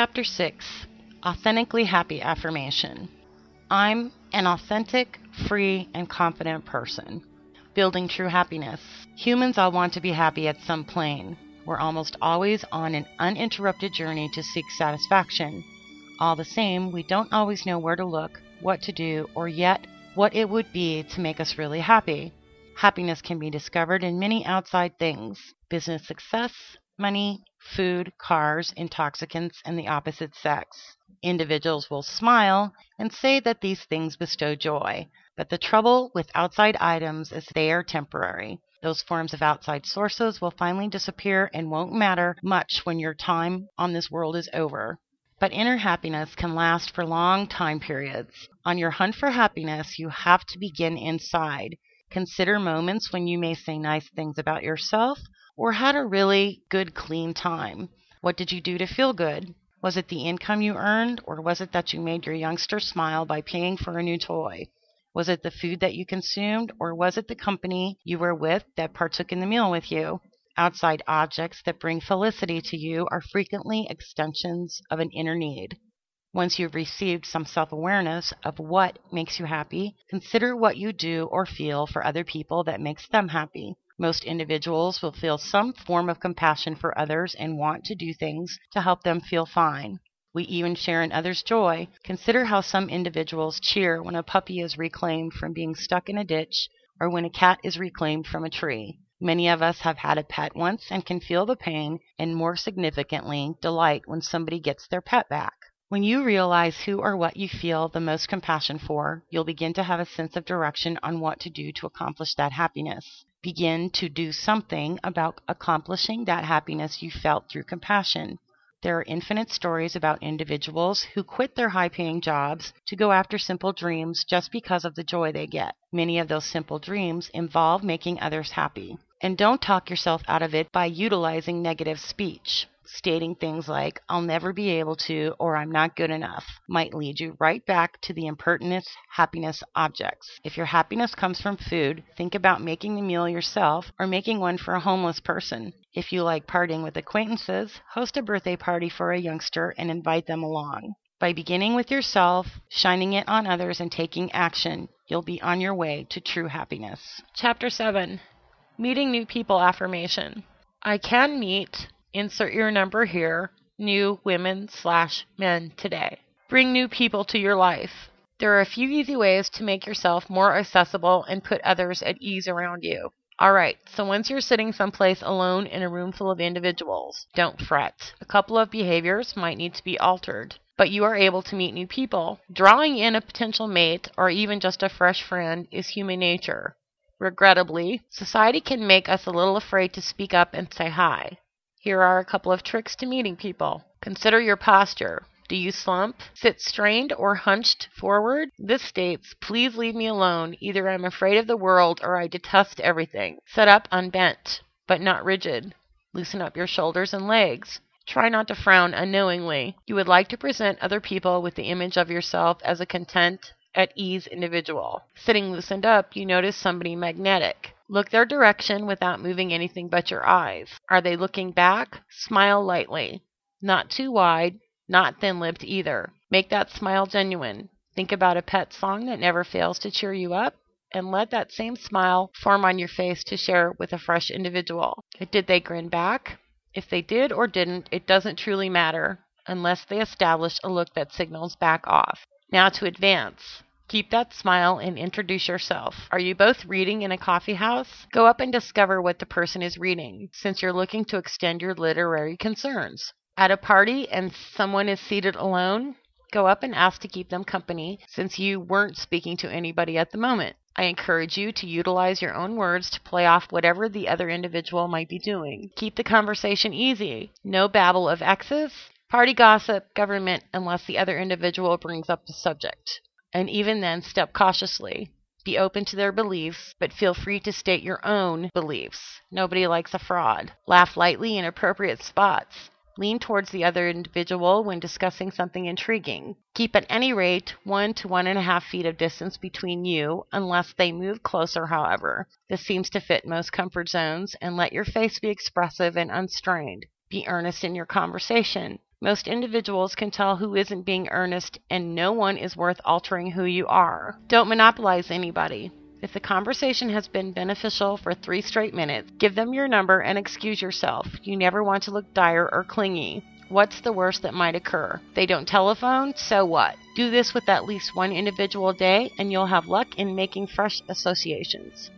Chapter 6, Authentically Happy Affirmation. I'm an authentic, free, and confident person. Building true happiness. Humans all want to be happy at some plane. We're almost always on an uninterrupted journey to seek satisfaction. All the same, we don't always know where to look, what to do, or yet what it would be to make us really happy. Happiness can be discovered in many outside things: business success, money, food, cars, intoxicants, and the opposite sex. Individuals will smile and say that these things bestow joy, but the trouble with outside items is they are temporary. Those forms of outside sources will finally disappear and won't matter much when your time on this world is over. But inner happiness can last for long time periods. On your hunt for happiness, you have to begin inside. Consider moments when you may say nice things about yourself, or had a really good, clean time. What did you do to feel good? Was it the income you earned, or was it that you made your youngster smile by paying for a new toy? Was it the food that you consumed, or was it the company you were with that partook in the meal with you? Outside objects that bring felicity to you are frequently extensions of an inner need. Once you've received some self-awareness of what makes you happy, consider what you do or feel for other people that makes them happy. Most individuals will feel some form of compassion for others and want to do things to help them feel fine. We even share in others' joy. Consider how some individuals cheer when a puppy is reclaimed from being stuck in a ditch, or when a cat is reclaimed from a tree. Many of us have had a pet once and can feel the pain and, more significantly, delight when somebody gets their pet back. When you realize who or what you feel the most compassion for, you'll begin to have a sense of direction on what to do to accomplish that happiness. Begin to do something about accomplishing that happiness you felt through compassion. There are infinite stories about individuals who quit their high-paying jobs to go after simple dreams just because of the joy they get. Many of those simple dreams involve making others happy. And don't talk yourself out of it by utilizing negative speech. Stating things like, "I'll never be able to," or "I'm not good enough," might lead you right back to the impertinent happiness objects. If your happiness comes from food, think about making the meal yourself or making one for a homeless person. If you like partying with acquaintances, host a birthday party for a youngster and invite them along. By beginning with yourself, shining it on others, and taking action, you'll be on your way to true happiness. Chapter 7, Meeting New People Affirmation. I can meet, insert your number here, new women/men today. Bring new people to your life. There are a few easy ways to make yourself more accessible and put others at ease around you. Alright, so once you're sitting someplace alone in a room full of individuals, don't fret. A couple of behaviors might need to be altered, but you are able to meet new people. Drawing in a potential mate or even just a fresh friend is human nature. Regrettably, society can make us a little afraid to speak up and say hi. Here are a couple of tricks to meeting people. Consider your posture. Do you slump, sit strained, or hunched forward? This states, "Please leave me alone. Either I'm afraid of the world or I detest everything." Sit up unbent, but not rigid. Loosen up your shoulders and legs. Try not to frown unknowingly. You would like to present other people with the image of yourself as a content, at ease individual. Sitting loosened up, you notice somebody magnetic. Look their direction without moving anything but your eyes. Are they looking back? Smile lightly. Not too wide, not thin-lipped either. Make that smile genuine. Think about a pet song that never fails to cheer you up, and let that same smile form on your face to share with a fresh individual. Did they grin back? If they did or didn't, it doesn't truly matter, unless they establish a look that signals back off. Now to advance. Keep that smile and introduce yourself. Are you both reading in a coffee house? Go up and discover what the person is reading, since you're looking to extend your literary concerns. At a party and someone is seated alone, go up and ask to keep them company, since you weren't speaking to anybody at the moment. I encourage you to utilize your own words to play off whatever the other individual might be doing. Keep the conversation easy. No babble of exes, party gossip, government, unless the other individual brings up the subject. And even then, step cautiously. Be open to their beliefs, but feel free to state your own beliefs. Nobody likes a fraud. Laugh lightly in appropriate spots. Lean towards the other individual when discussing something intriguing. Keep at any rate 1 to 1.5 feet of distance between you, unless they move closer, however. This seems to fit most comfort zones, and let your face be expressive and unstrained. Be earnest in your conversation. Most individuals can tell who isn't being earnest, and no one is worth altering who you are. Don't monopolize anybody. If the conversation has been beneficial for 3 straight minutes, give them your number and excuse yourself. You never want to look dire or clingy. What's the worst that might occur? They don't telephone, so what? Do this with at least one individual a day, and you'll have luck in making fresh associations.